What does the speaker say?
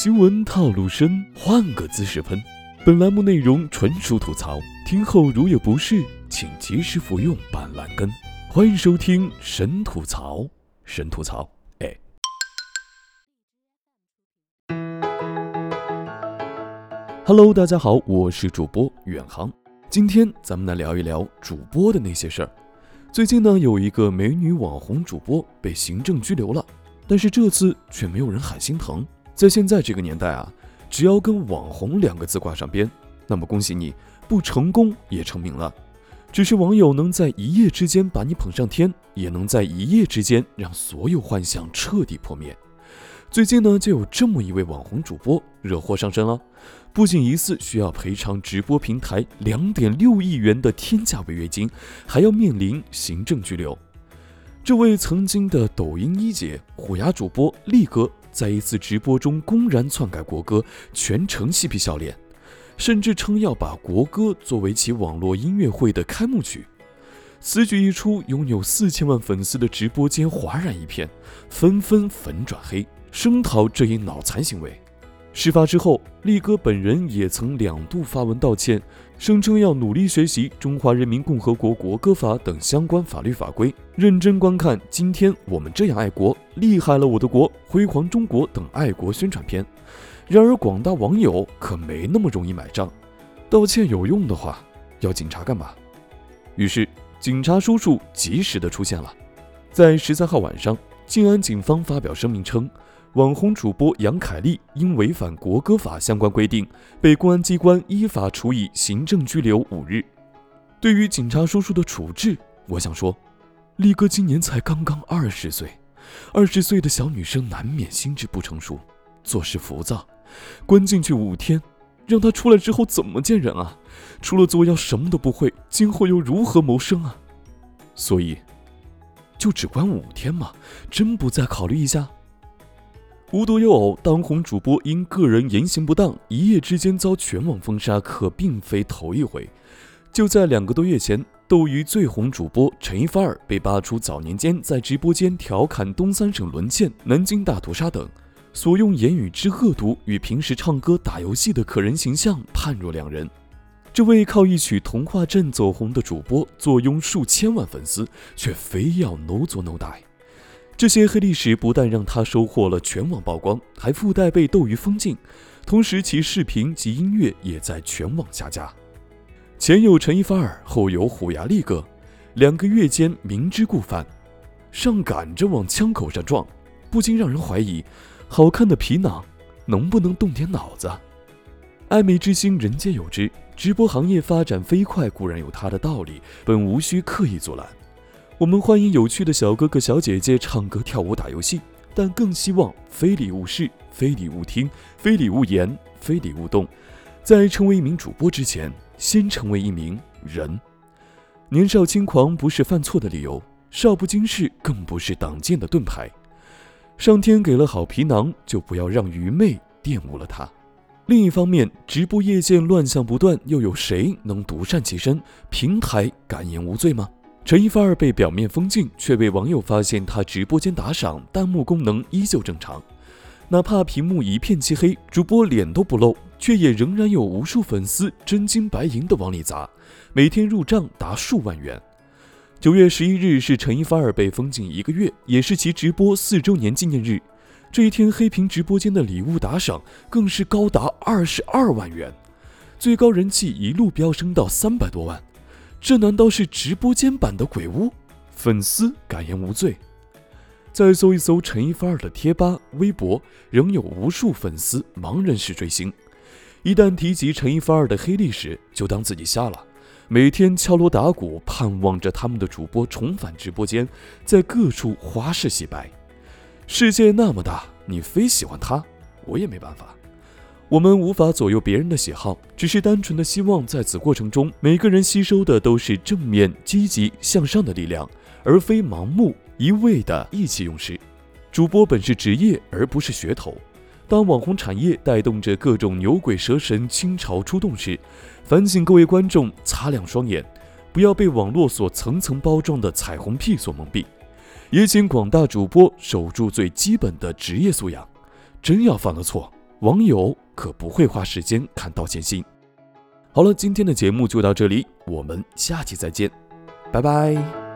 新闻套路深，换个姿势喷。本栏目内容纯属吐槽，听后如有不适，请及时服用板蓝根。欢迎收听神吐槽，神吐槽。Hello， 大家好，我是主播远航。今天咱们来聊一聊主播的那些事儿。最近呢，有一个美女网红主播被行政拘留了，但是这次却没有人喊心疼。在现在这个年代啊，只要跟网红两个字挂上边，那么恭喜你，不成功也成名了。只是网友能在一夜之间把你捧上天，也能在一夜之间让所有幻想彻底破灭。最近呢，就有这么一位网红主播惹祸上身了，不仅疑似需要赔偿直播平台2.6亿元的天价违约金，还要面临行政拘留。这位曾经的抖音一姐、虎牙主播力哥，在一次直播中公然篡改国歌，全程嬉皮笑脸，甚至称要把国歌作为其网络音乐会的开幕曲。此举一出，拥有4000万粉丝的直播间哗然一片，纷纷粉转黑，声讨这一脑残行为。事发之后，力哥本人也曾2度发文道歉，声称要努力学习《中华人民共和国国歌法》等相关法律法规，认真观看《今天我们这样爱国》《厉害了我的国》《辉煌中国》等爱国宣传片。然而广大网友可没那么容易买账，道歉有用的话，要警察干嘛？于是警察叔叔及时的出现了。在13号晚上，静安警方发表声明称，网红主播杨凯丽因违反国歌法相关规定，被公安机关依法处以行政拘留5日。对于警察叔叔的处置，我想说，力哥今年才刚刚20岁，20岁的小女生难免心智不成熟，做事浮躁，关进去5天，让她出来之后怎么见人啊？除了作妖什么都不会，今后又如何谋生啊？所以，就只关5天嘛，真不再考虑一下？无独有偶，当红主播因个人言行不当，一夜之间遭全网封杀，可并非头一回。就在2个多月前，斗鱼最红主播陈一发儿被扒出早年间在直播间调侃东三省沦陷、南京大屠杀等，所用言语之恶毒与平时唱歌打游戏的可人形象判若两人。这位靠一曲《童话镇》走红的主播，坐拥数千万粉丝，却非要 no 作 no die。这些黑历史不但让他收获了全网曝光，还附带被斗鱼封禁，同时其视频及音乐也在全网下架。前有陈一发儿，后有虎牙力哥，2个月间明知故犯，上赶着往枪口上撞，不禁让人怀疑，好看的皮囊能不能动点脑子？爱美之心，人皆有之，直播行业发展飞快固然有它的道理，本无需刻意阻拦。我们欢迎有趣的小哥哥小姐姐唱歌跳舞打游戏，但更希望非礼勿视，非礼勿听，非礼勿言，非礼勿动。在成为一名主播之前，先成为一名人。年少轻狂不是犯错的理由，少不经事更不是挡箭的盾牌。上天给了好皮囊，就不要让愚昧玷污了它。另一方面，直播业界乱象不断，又有谁能独善其身？平台敢言无罪吗？陈一发儿被表面封禁，却被网友发现他直播间打赏，弹幕功能依旧正常。哪怕屏幕一片漆黑，主播脸都不露，却也仍然有无数粉丝真金白银的往里砸，每天入账达数万元。9月11日是陈一发儿被封禁1个月，也是其直播4周年纪念日。这一天，黑屏直播间的礼物打赏更是高达22万元，最高人气一路飙升到300多万。这难道是直播间版的鬼屋？粉丝敢言无罪。再搜一搜陈一发儿的贴吧、微博，仍有无数粉丝盲人式追星。一旦提及陈一发儿的黑历史，就当自己瞎了，每天敲锣打鼓，盼望着他们的主播重返直播间，在各处花式洗白。世界那么大，你非喜欢他，我也没办法。我们无法左右别人的喜好，只是单纯的希望在此过程中，每个人吸收的都是正面、积极、向上的力量，而非盲目一味的意气用事。主播本是职业，而不是噱头。当网红产业带动着各种牛鬼蛇神倾巢出动时，烦请各位观众擦亮双眼，不要被网络所层层包装的彩虹屁所蒙蔽。也请广大主播守住最基本的职业素养，真要犯了错，网友可不会花时间看道歉信。好了，今天的节目就到这里，我们下期再见，拜拜。